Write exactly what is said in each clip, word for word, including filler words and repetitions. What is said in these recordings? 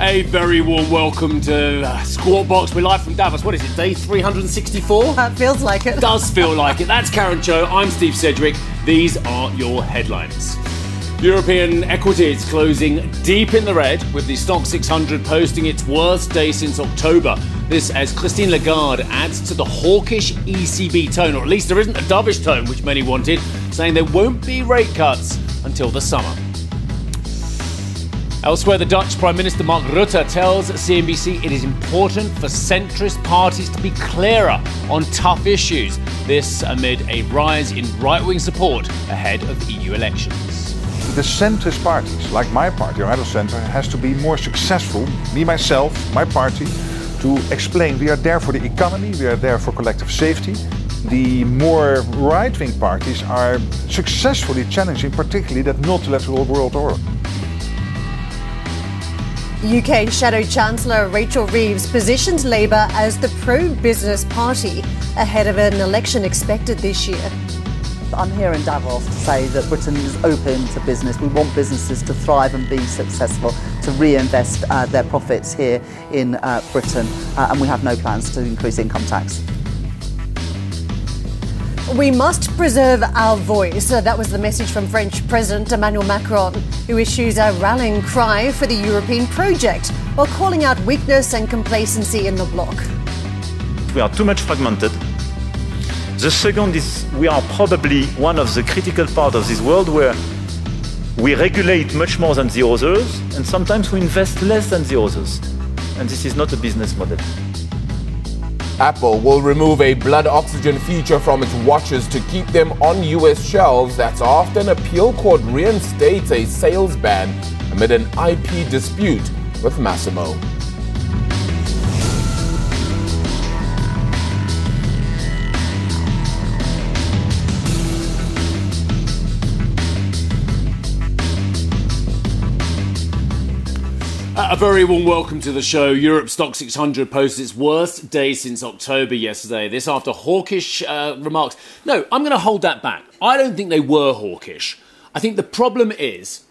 A very warm welcome to uh, Squawk Box. We're live from Davos. What is it, day three hundred sixty-four? That feels like it. Does feel like it. That's Karen Cho. I'm Steve Sedgwick. These are your headlines. European equities closing deep in the red, with the Stock six hundred posting its worst day since October. This as Christine Lagarde adds to the hawkish E C B tone, or at least there isn't a dovish tone, which many wanted, saying there won't be rate cuts until the summer. Elsewhere, the Dutch Prime Minister Mark Rutte tells C N B C it is important for centrist parties to be clearer on tough issues. This amid a rise in right-wing support ahead of E U elections. The centrist parties, like my party, Radical Centre, has to be more successful, me, myself, my party, to explain we are there for the economy, we are there for collective safety. The more right-wing parties are successfully challenging, particularly that multilateral world order. U K Shadow Chancellor Rachel Reeves positioned Labour as the pro-business party ahead of an election expected this year. I'm here in Davos to say that Britain is open to business. We want businesses to thrive and be successful, to reinvest uh, their profits here in uh, Britain, uh, and we have no plans to increase income tax. We must preserve our voice. Uh, that was the message from French President Emmanuel Macron, who issues a rallying cry for the European project while calling out weakness and complacency in the bloc. We are too much fragmented. The second is we are probably one of the critical parts of this world where we regulate much more than the others, and sometimes we invest less than the others. And this is not a business model. Apple will remove a blood oxygen feature from its watches to keep them on U S shelves. That's after an appeal court reinstates a sales ban amid an I P dispute with Masimo. A very warm welcome to the show. Europe's Stock six hundred posted its worst day since October yesterday. This after hawkish uh, remarks. No, I'm going to hold that back. I don't think they were hawkish. I think the problem is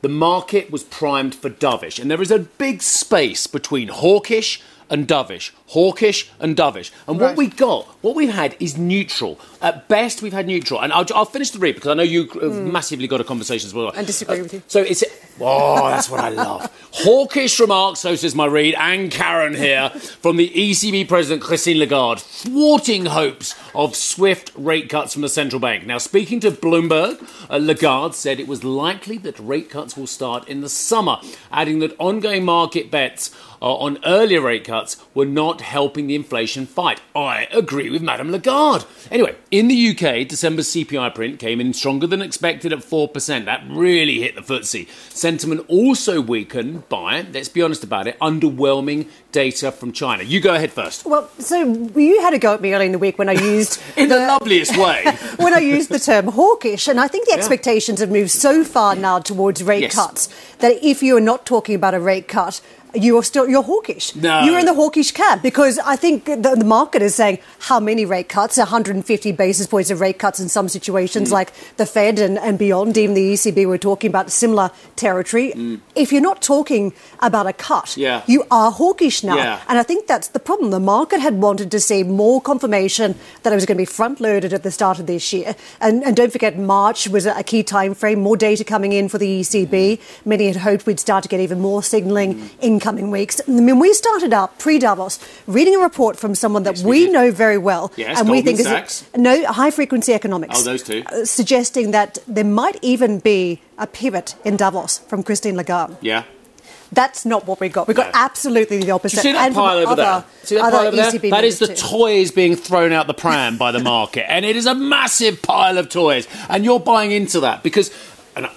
the market was primed for dovish. And there is a big space between hawkish and dovish. Hawkish and dovish. And right. what we got, what we've had is neutral. At best, we've had neutral. And I'll, I'll finish the read because I know you have mm. massively got a conversation as well. And disagree uh, with you. So it's... Oh, that's what I love. Hawkish remarks, so says my read, and Karen here, from the E C B President Christine Lagarde, thwarting hopes of swift rate cuts from the central bank. Now, speaking to Bloomberg, uh, Lagarde said it was likely that rate cuts will start in the summer, adding that ongoing market bets uh, on earlier rate cuts were not helping the inflation fight. I agree with Madame Lagarde. Anyway, in the U K, December's C P I print came in stronger than expected at four percent. That really hit the footsie. Sentiment also weakened by, let's be honest about it, underwhelming data from China. You go ahead first. Well, so you had a go at me early in the week when I used... in the, the loveliest way. when I used the term hawkish, and I think the expectations yeah. have moved so far now towards rate yes. cuts that if you're not talking about a rate cut... You're still you're hawkish. No. You're in the hawkish camp because I think the, the market is saying how many rate cuts, one hundred fifty basis points of rate cuts in some situations mm. like the Fed and, and beyond, even the E C B were talking about similar territory. Mm. If you're not talking about a cut, yeah. you are hawkish now. Yeah. And I think that's the problem. The market had wanted to see more confirmation that it was going to be front-loaded at the start of this year. And, and don't forget, March was a key time frame, more data coming in for the E C B. Mm. Many had hoped we'd start to get even more signalling mm. in coming weeks. I mean, we started out pre-Davos reading a report from someone that yes, we, we know very well. Yes, and Goldman we think Sachs. Is no high-frequency economics. Oh, those two. Uh, suggesting that there might even be a pivot in Davos from Christine Lagarde. Yeah. That's not what we got. We got no. absolutely the opposite. Do you see that and pile over other, there? See that pile over there? E C B that is the too. Toys being thrown out the pram by the market. And it is a massive pile of toys. And you're buying into that because,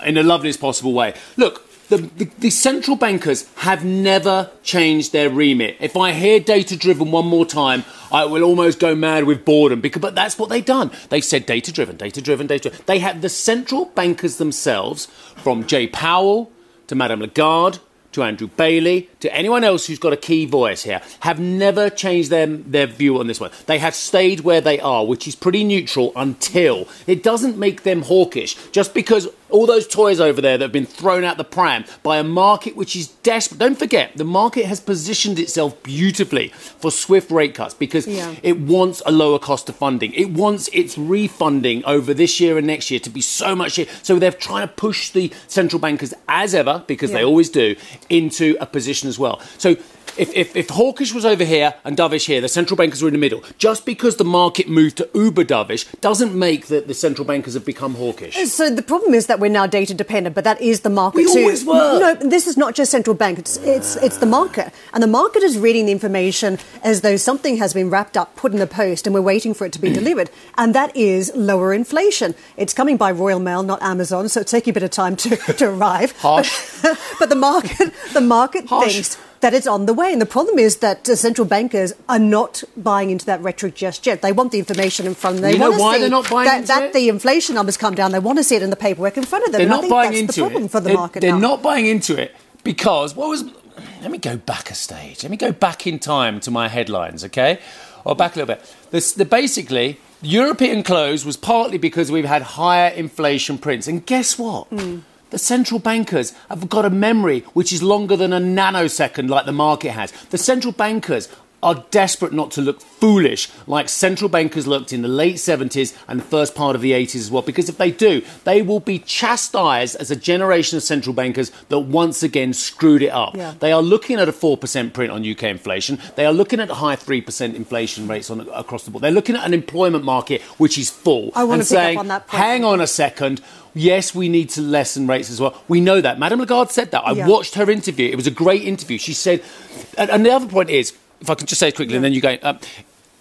in the loveliest possible way, look, The, the, the central bankers have never changed their remit. If I hear data-driven one more time, I will almost go mad with boredom. Because, but that's what they've done. They've said data-driven, data-driven, data-driven. They had the central bankers themselves, from Jay Powell to Madame Lagarde to Andrew Bailey to anyone else who's got a key voice here, have never changed their, their view on this one. They have stayed where they are, which is pretty neutral until it doesn't make them hawkish. Just because all those toys over there that have been thrown out the pram by a market which is desperate. Don't forget, the market has positioned itself beautifully for swift rate cuts because yeah. it wants a lower cost of funding. It wants its refunding over this year and next year to be so much cheaper. So they're trying to push the central bankers, as ever, because yeah. they always do, into a position as well. So if, if, if hawkish was over here and dovish here, the central bankers were in the middle. Just because the market moved to uber dovish doesn't make that the central bankers have become hawkish. So the problem is that we're now data dependent, but that is the market. We too. always were. No, no, this is not just central bank. It's, it's, it's the market. And the market is reading the information as though something has been wrapped up, put in the post, and we're waiting for it to be delivered. And that is lower inflation. It's coming by Royal Mail, not Amazon, so it'll take you a bit of time to, to arrive. Harsh. But, but the market, the market Harsh. thinks that it's on the way. And the problem is that uh, central bankers are not buying into that rhetoric just yet. They want the information in front of them. They you know why they're not buying that, into that it? That the inflation numbers come down. They want to see it in the paperwork in front of them. They're and not I think buying that's into the problem it. For the they're, market They're now. not buying into it because... what was? Let me go back a stage. Let me go back in time to my headlines, OK? Or back a little bit. This, the, basically, European close was partly because we've had higher inflation prints. And guess what? Mm. The central bankers have got a memory which is longer than a nanosecond like the market has. The central bankers are desperate not to look foolish like central bankers looked in the late seventies and the first part of the eighties as well. Because if they do, they will be chastised as a generation of central bankers that once again screwed it up. Yeah. They are looking at a four percent print on U K inflation. They are looking at high three percent inflation rates on, across the board. They're looking at an employment market which is full I want and to saying, pick up on that point. Hang on a second, yes, we need to lessen rates as well. We know that. Madame Lagarde said that. I yeah. watched her interview. It was a great interview. She said... And, and the other point is... If I can just say it quickly, yeah. and then you go. Um,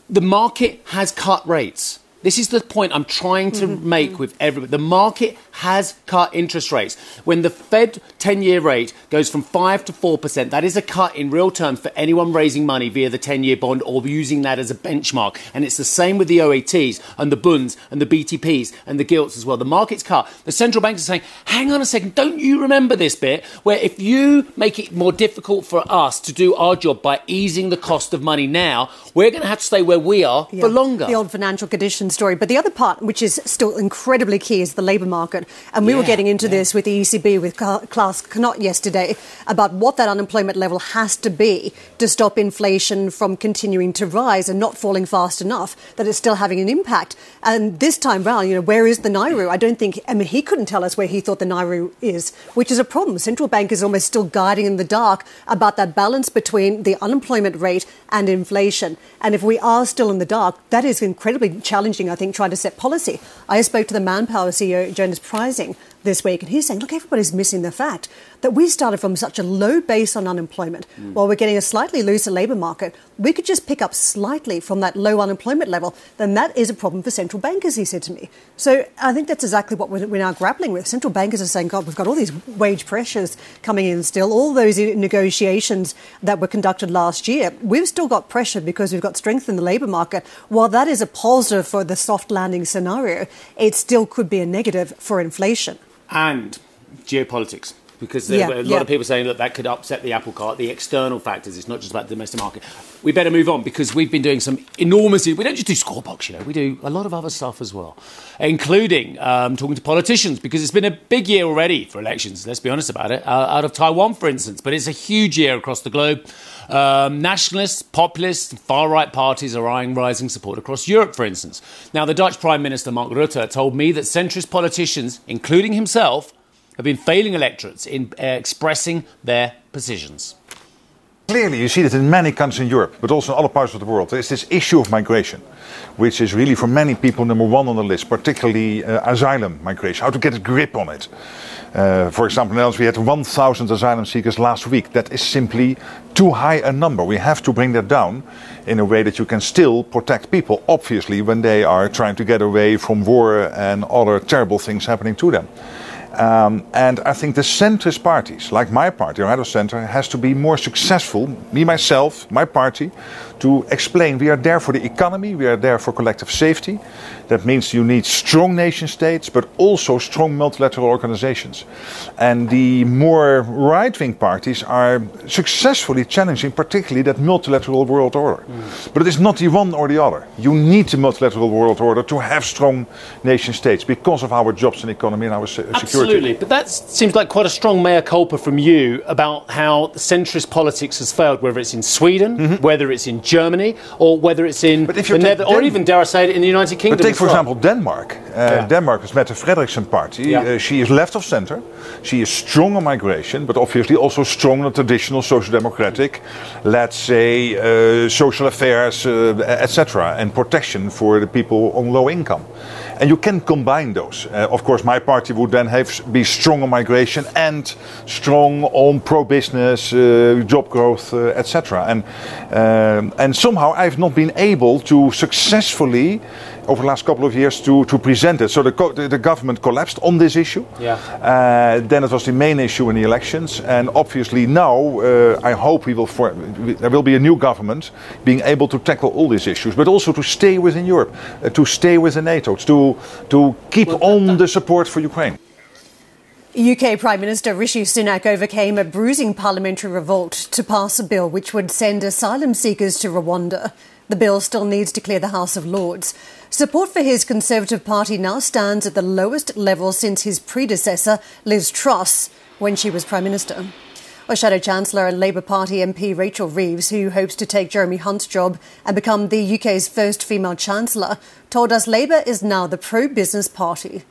the market has cut rates. This is the point I'm trying to mm-hmm. make with everybody. The market has cut interest rates. When the Fed ten-year rate goes from five to four percent, that is a cut in real terms for anyone raising money via the ten-year bond or using that as a benchmark. And it's the same with the O A Ts and the bunds and the B T Ps and the gilts as well. The market's cut. The central banks are saying, hang on a second, don't you remember this bit where if you make it more difficult for us to do our job by easing the cost of money now, we're going to have to stay where we are yeah. for longer. The old financial conditions story. But the other part, which is still incredibly key, is the labour market. And we yeah, were getting into yeah. this with the E C B, with Klaas Knot yesterday, about what that unemployment level has to be to stop inflation from continuing to rise and not falling fast enough that it's still having an impact. And this time round, you know, where is the Nairu? I don't think, I mean, he couldn't tell us where he thought the Nairu is, which is a problem. Central Bank is almost still guiding in the dark about that balance between the unemployment rate and inflation. And if we are still in the dark, that is incredibly challenging, I think, trying to set policy. I spoke to the Manpower C E O, Jonas Prysing, this week, and he's saying, look, everybody's missing the fact that we started from such a low base on unemployment. Mm. While we're getting a slightly looser labour market, we could just pick up slightly from that low unemployment level. Then that is a problem for central bankers, he said to me. So I think that's exactly what we're now grappling with. Central bankers are saying, God, we've got all these wage pressures coming in still, all those negotiations that were conducted last year. We've still got pressure because we've got strength in the labour market. While that is a positive for the soft landing scenario, it still could be a negative for inflation. And geopolitics, because there yeah, were a lot yeah. of people saying that that could upset the apple cart, the external factors. It's not just about the domestic market. We better move on because we've been doing some enormous... We don't just do Squawk Box, you know. We do a lot of other stuff as well, including um, talking to politicians, because it's been a big year already for elections, let's be honest about it, uh, out of Taiwan, for instance. But it's a huge year across the globe. Um, nationalists, populists, far-right parties are eyeing rising support across Europe, for instance. Now, the Dutch Prime Minister, Mark Rutte, told me that centrist politicians, including himself, have been failing electorates in uh, expressing their positions. Clearly, you see that in many countries in Europe, but also in other parts of the world, there's this issue of migration, which is really, for many people, number one on the list, particularly uh, asylum migration, how to get a grip on it. Uh, for example, in the Netherlands, we had one thousand asylum seekers last week. That is simply too high a number. We have to bring that down in a way that you can still protect people, obviously, when they are trying to get away from war and other terrible things happening to them. Um, and I think the centrist parties, like my party, Radical Centre, has to be more successful, me, myself, my party, to explain we are there for the economy, we are there for collective safety. That means you need strong nation states, but also strong multilateral organizations. And the more right-wing parties are successfully challenging, particularly that multilateral world order. Mm. But it is not the one or the other. You need the multilateral world order to have strong nation states because of our jobs and economy and our security. Absolutely, but that seems like quite a strong mea culpa from you about how centrist politics has failed, whether it's in Sweden, mm-hmm. whether it's in Germany, or whether it's in the Netherlands, or even, dare I say it, in the United Kingdom. But take, for well. example, Denmark. Uh, yeah. Denmark is met the Frederiksen party. Yeah. Uh, she is left of centre. She is strong on migration, but obviously also strong on traditional social democratic, let's say, uh, social affairs, uh, et cetera, and protection for the people on low income. And you can combine those. Uh, of course, my party would then have be strong on migration and strong on pro-business, uh, job growth, uh, et cetera. And um, and somehow I've not been able to successfully, over the last couple of years, to, to present it. So the, co the government collapsed on this issue. Yeah. Uh, then it was the main issue in the elections. And obviously now, uh, I hope we will for there will be a new government being able to tackle all these issues, but also to stay within Europe, uh, to stay within NATO, to, to keep well, on the support for Ukraine. U K Prime Minister Rishi Sunak overcame a bruising parliamentary revolt to pass a bill which would send asylum seekers to Rwanda. The bill still needs to clear the House of Lords. Support for his Conservative Party now stands at the lowest level since his predecessor, Liz Truss, when she was Prime Minister. Our Shadow Chancellor and Labour Party M P Rachel Reeves, who hopes to take Jeremy Hunt's job and become the U K's first female Chancellor, told us Labour is now the pro-business party.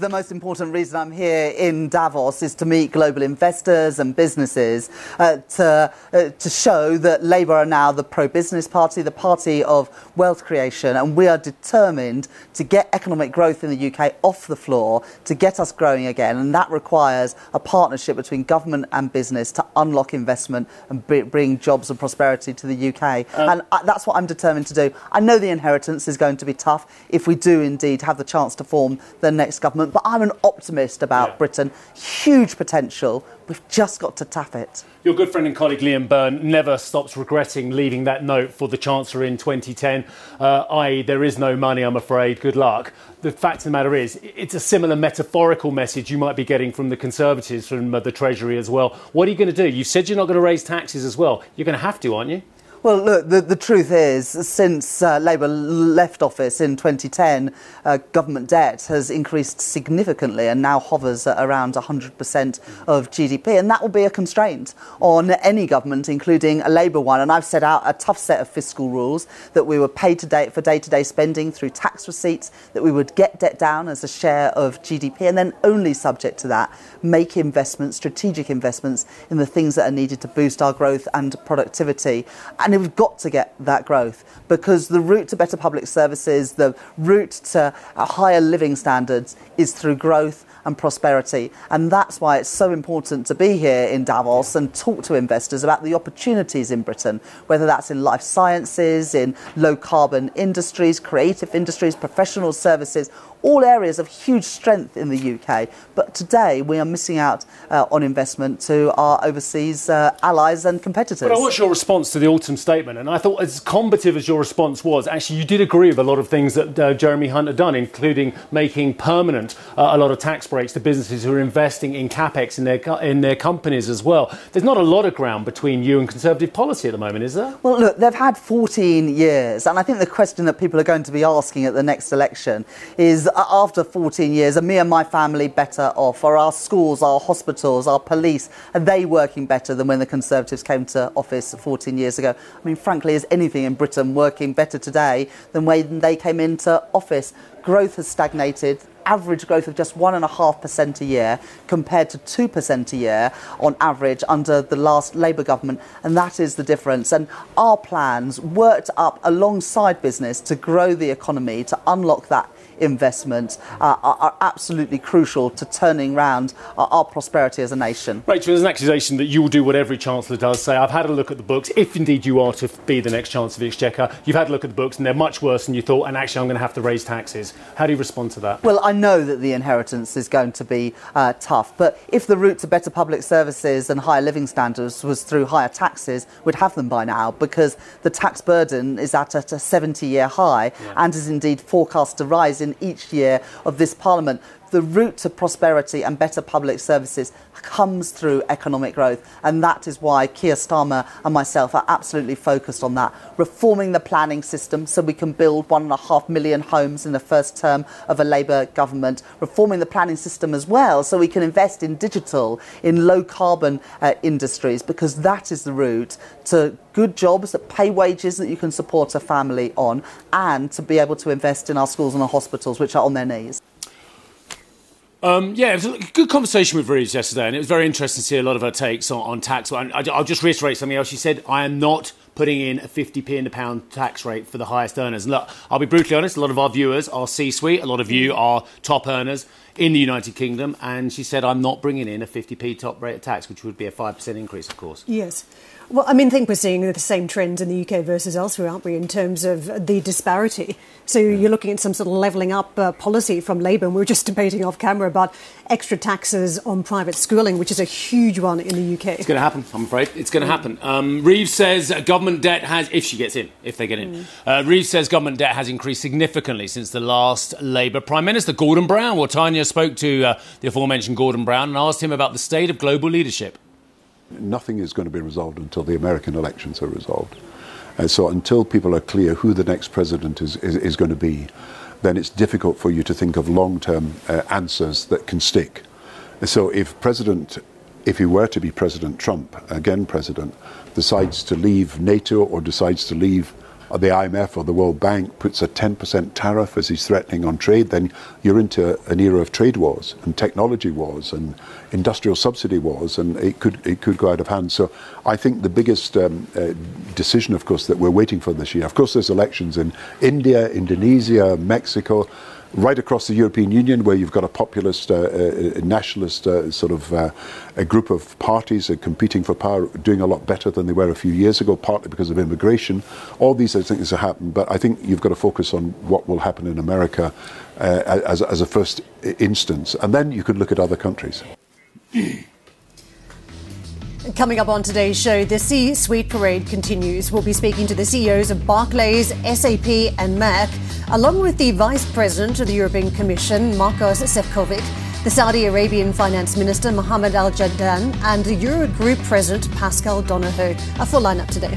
The most important reason I'm here in Davos is to meet global investors and businesses, uh, to, uh, to show that Labour are now the pro-business party, the party of wealth creation, and we are determined to get economic growth in the U K off the floor, to get us growing again, and that requires a partnership between government and business to unlock investment and b bring jobs and prosperity to the U K. Um, and I, that's what I'm determined to do. I know the inheritance is going to be tough if we do indeed have the chance to form the next government, but I'm an optimist about yeah. Britain. Huge potential. We've just got to tap it. Your good friend and colleague Liam Byrne never stops regretting leaving that note for the Chancellor in twenty ten, uh, that is there is no money, I'm afraid, good luck. The fact of the matter is, it's a similar metaphorical message you might be getting from the Conservatives, from uh, the Treasury as well. What are you going to do? You said you're not going to raise taxes as well. You're going to have to, aren't you? Well, look, the, the truth is, since uh, Labour left office in twenty ten, uh, government debt has increased significantly and now hovers at around one hundred percent of G D P. And that will be a constraint on any government, including a Labour one. And I've set out a tough set of fiscal rules, that we were paid to date for day-to-day spending through tax receipts, that we would get debt down as a share of G D P, and then only subject to that, make investments, strategic investments in the things that are needed to boost our growth and productivity. And And we've got to get that growth, because the route to better public services, the route to higher living standards is through growth and prosperity. And that's why it's so important to be here in Davos and talk to investors about the opportunities in Britain, whether that's in life sciences, in low carbon industries, creative industries, professional services, all areas of huge strength in the U K. But today we are missing out uh, on investment to our overseas uh, allies and competitors. But I watched your response to the autumn statement, and I thought, as combative as your response was, actually you did agree with a lot of things that uh, Jeremy Hunt had done, including making permanent uh, a lot of tax breaks to businesses who are investing in capex in their co in their companies as well. There's not a lot of ground between you and Conservative policy at the moment, is there? Well, look, they've had fourteen years, and I think the question that people are going to be asking at the next election is, after fourteen years, are me and my family better off? Are our schools, our hospitals, our police, are they working better than when the Conservatives came to office fourteen years ago? I mean, frankly, is anything in Britain working better today than when they came into office? Growth has stagnated. Average growth of just one and a half percent a year compared to two percent a year on average under the last Labour government, and that is the difference. And our plans worked up alongside business to grow the economy, to unlock that investment uh, are, are absolutely crucial to turning round our, our prosperity as a nation. Rachel, there's an accusation that you'll do what every Chancellor does. Say, I've had a look at the books, if indeed you are to be the next Chancellor of the Exchequer, you've had a look at the books and they're much worse than you thought, and actually I'm going to have to raise taxes. How do you respond to that? Well, I know that the inheritance is going to be uh, tough, but if the route to better public services and higher living standards was through higher taxes, we'd have them by now, because the tax burden is at a seventy-year high, yeah, and is indeed forecast to rise in each year of this Parliament. The route to prosperity and better public services comes through economic growth, and that is why Keir Starmer and myself are absolutely focused on that. Reforming the planning system so we can build one and a half million homes in the first term of a Labour government. Reforming the planning system as well so we can invest in digital, in low-carbon uh, industries, because that is the route to good jobs that pay wages that you can support a family on, and to be able to invest in our schools and our hospitals, which are on their knees. Um, yeah, it was a good conversation with Reeves yesterday, and it was very interesting to see a lot of her takes on, on tax. I, I'll just reiterate something else. She said, I am not putting in a fifty p in the pound tax rate for the highest earners. Look, I'll be brutally honest, a lot of our viewers are C-suite, a lot of you are top earners in the United Kingdom, and she said, I'm not bringing in a fifty p top rate of tax, which would be a five percent increase, of course. Yes. Well, I mean, I think we're seeing the same trends in the U K versus elsewhere, aren't we, in terms of the disparity. So yeah, you're looking at some sort of levelling up uh, policy from Labour, and we were just debating off camera about extra taxes on private schooling, which is a huge one in the U K. It's going to happen, I'm afraid. It's going to happen. Um, Reeves says uh, government debt has, if she gets in, if they get in, mm. uh, Reeves says government debt has increased significantly since the last Labour Prime Minister, Gordon Brown. Well, Tanya spoke to uh, the aforementioned Gordon Brown and asked him about the state of global leadership. Nothing is going to be resolved until the American elections are resolved. And so until people are clear who the next president is, is, is going to be, then it's difficult for you to think of long-term uh, answers that can stick. So if President, if he were to be President Trump, again president, decides to leave NATO or decides to leave the I M F or the World Bank, puts a ten percent tariff as he's threatening on trade, then you're into an era of trade wars and technology wars and industrial subsidy wars, and it could it could go out of hand. So I think the biggest um, uh, decision, of course, that we're waiting for this year, of course, there's elections in India, Indonesia, Mexico, right across the European Union, where you've got a populist, uh, uh, nationalist uh, sort of uh, a group of parties that are competing for power, doing a lot better than they were a few years ago, partly because of immigration. All these things have happened, but I think you've got to focus on what will happen in America uh, as, as a first instance, and then you could look at other countries. Coming up on today's show, the C-suite parade continues. We'll be speaking to the C E Os of Barclays, S A P and Mac, along with the Vice President of the European Commission, Marcos Sefcovic, the Saudi Arabian Finance Minister, Mohammed Al Jaddan, and the Eurogroup President, Pascal Donohoe. A full lineup today.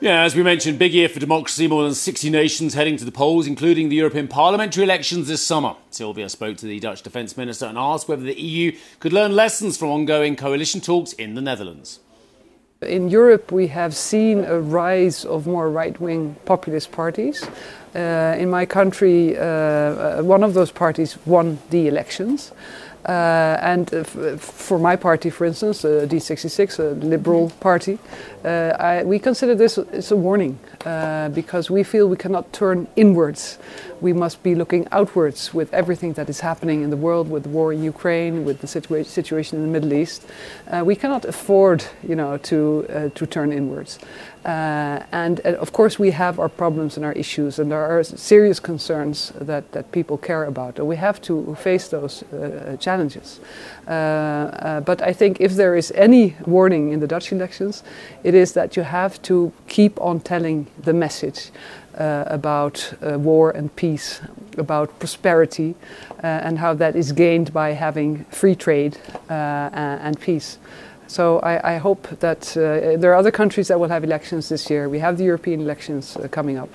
Yeah, as we mentioned, big year for democracy, more than sixty nations heading to the polls, including the European parliamentary elections this summer. Sylvia spoke to the Dutch Defence Minister and asked whether the E U could learn lessons from ongoing coalition talks in the Netherlands. In Europe, we have seen a rise of more right-wing populist parties. Uh, in my country, uh, one of those parties won the elections. Uh, and uh, f- for my party, for instance, uh, D sixty-six, a liberal party, uh, I, we consider this as a warning uh, because we feel we cannot turn inwards. We must be looking outwards with everything that is happening in the world, with the war in Ukraine, with the situa- situation in the Middle East. Uh, we cannot afford, you know, to uh, to turn inwards. Uh, and uh, of course we have our problems and our issues, and there are serious concerns that, that people care about, and we have to face those uh, challenges. Uh, uh, but I think if there is any warning in the Dutch elections, it is that you have to keep on telling the message. uh, about uh, war and peace, about prosperity, uh, and how that is gained by having free trade uh, and peace. So I, I hope that uh, there are other countries that will have elections this year. We have the European elections uh, coming up.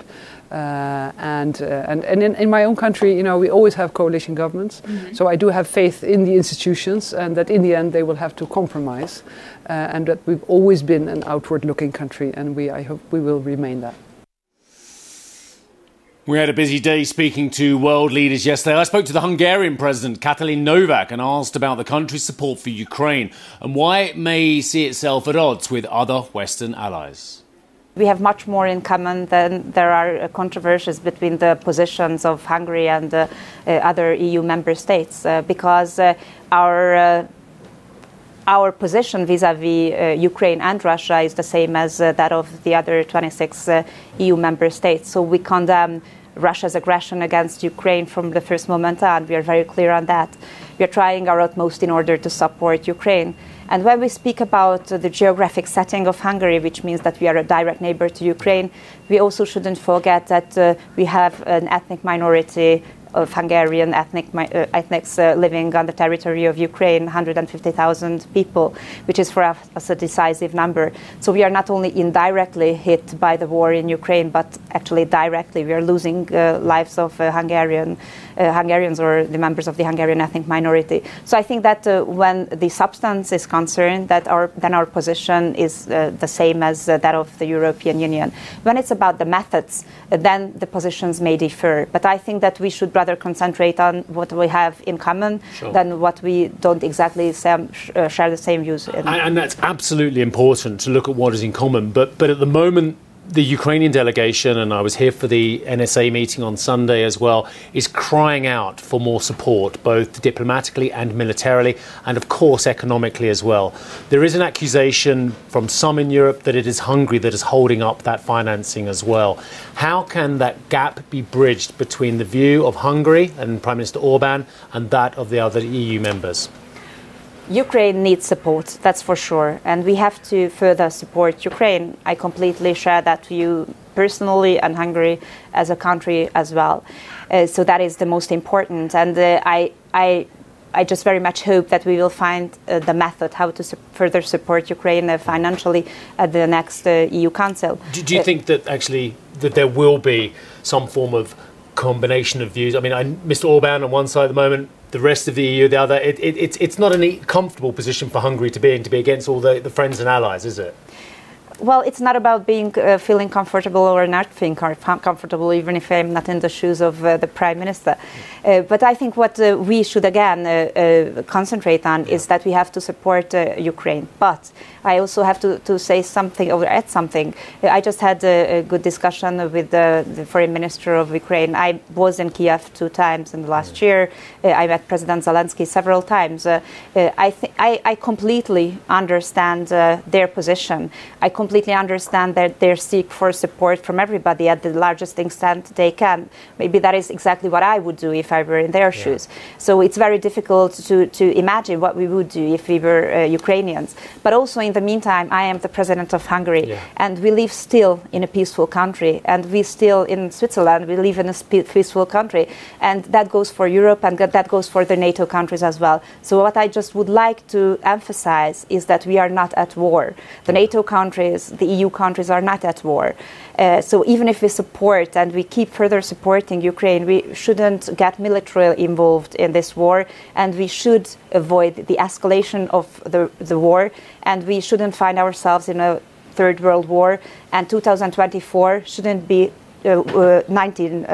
Uh, and, uh, and and in, in my own country, you know, we always have coalition governments. Mm-hmm. So I do have faith in the institutions and that in the end they will have to compromise. Uh, and that we've always been an outward-looking country, and we I hope we will remain that. We had a busy day speaking to world leaders yesterday. I spoke to the Hungarian president, Katalin Novak, and asked about the country's support for Ukraine and why it may see itself at odds with other Western allies. We have much more in common than there are controversies between the positions of Hungary and uh, uh, other E U member states, uh, because uh, our uh, Our position vis-à-vis uh, Ukraine and Russia is the same as uh, that of the other twenty-six uh, E U member states. So we condemn Russia's aggression against Ukraine from the first moment on. We are very clear on that. We are trying our utmost in order to support Ukraine. And when we speak about uh, the geographic setting of Hungary, which means that we are a direct neighbor to Ukraine, we also shouldn't forget that uh, we have an ethnic minority of Hungarian ethnic, uh, ethnics uh, living on the territory of Ukraine, one hundred fifty thousand people, which is for us a decisive number. So we are not only indirectly hit by the war in Ukraine, but actually directly. We are losing uh, lives of uh, Hungarian uh, Hungarians or the members of the Hungarian ethnic minority. So I think that uh, when the substance is concerned, that our, then our position is uh, the same as uh, that of the European Union. When it's about the methods, uh, then the positions may differ. But I think that we should rather concentrate on what we have in common sure. than what we don't exactly sam- sh- uh, share the same views in. And, and that's absolutely important to look at what is in common. But but at the moment, the Ukrainian delegation, and I was here for the N S A meeting on Sunday as well, is crying out for more support, both diplomatically and militarily, and of course economically as well. There is an accusation from some in Europe that it is Hungary that is holding up that financing as well. How can that gap be bridged between the view of Hungary and Prime Minister Orbán and that of the other E U members? Ukraine needs support, that's for sure, and we have to further support Ukraine. I completely share that view personally, and Hungary as a country as well. Uh, so that is the most important, and uh, I, I, I just very much hope that we will find uh, the method how to su- further support Ukraine uh, financially at the next uh, E U Council. Do, do you uh, think that actually that there will be some form of combination of views? I mean, I, Mister Orbán on one side at the moment, the rest of the E U the other. It, it, it's, it's not a comfortable position for Hungary to be in, to be against all the, the friends and allies, is it? Well, it's not about being uh, feeling comfortable or not feeling comfortable, even if I'm not in the shoes of uh, the Prime Minister. Uh, but I think what uh, we should again uh, uh, concentrate on yeah. is that we have to support uh, Ukraine. But I also have to, to say something or add something. I just had a, a good discussion with the, the Foreign Minister of Ukraine. I was in Kiev two times in the last mm-hmm. year. Uh, I met President Zelensky several times. Uh, uh, I, th- I, I completely understand uh, their position. I completely completely understand that they seek for support from everybody at the largest extent they can. Maybe that is exactly what I would do if I were in their yeah. shoes. So it's very difficult to, to imagine what we would do if we were uh, Ukrainians. But also in the meantime, I am the president of Hungary yeah. and we live still in a peaceful country, and we still in Switzerland, we live in a sp- peaceful country, and that goes for Europe and that goes for the NATO countries as well. So what I just would like to emphasize is that we are not at war. The NATO countries, the E U countries are not at war. Uh, so even if we support and we keep further supporting Ukraine, we shouldn't get militarily involved in this war, and we should avoid the escalation of the, the war, and we shouldn't find ourselves in a third world war, and two thousand twenty-four shouldn't be nineteen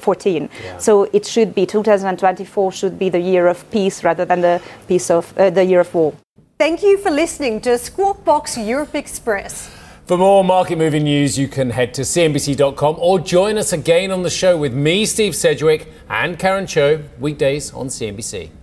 fourteen yeah. So it should be two thousand twenty-four should be the year of peace rather than the peace of uh, the year of war. Thank you for listening to Squawk Box Europe Express. For more market-moving news, you can head to C N B C dot com or join us again on the show with me, Steve Sedgwick, and Karen Cho, weekdays on C N B C.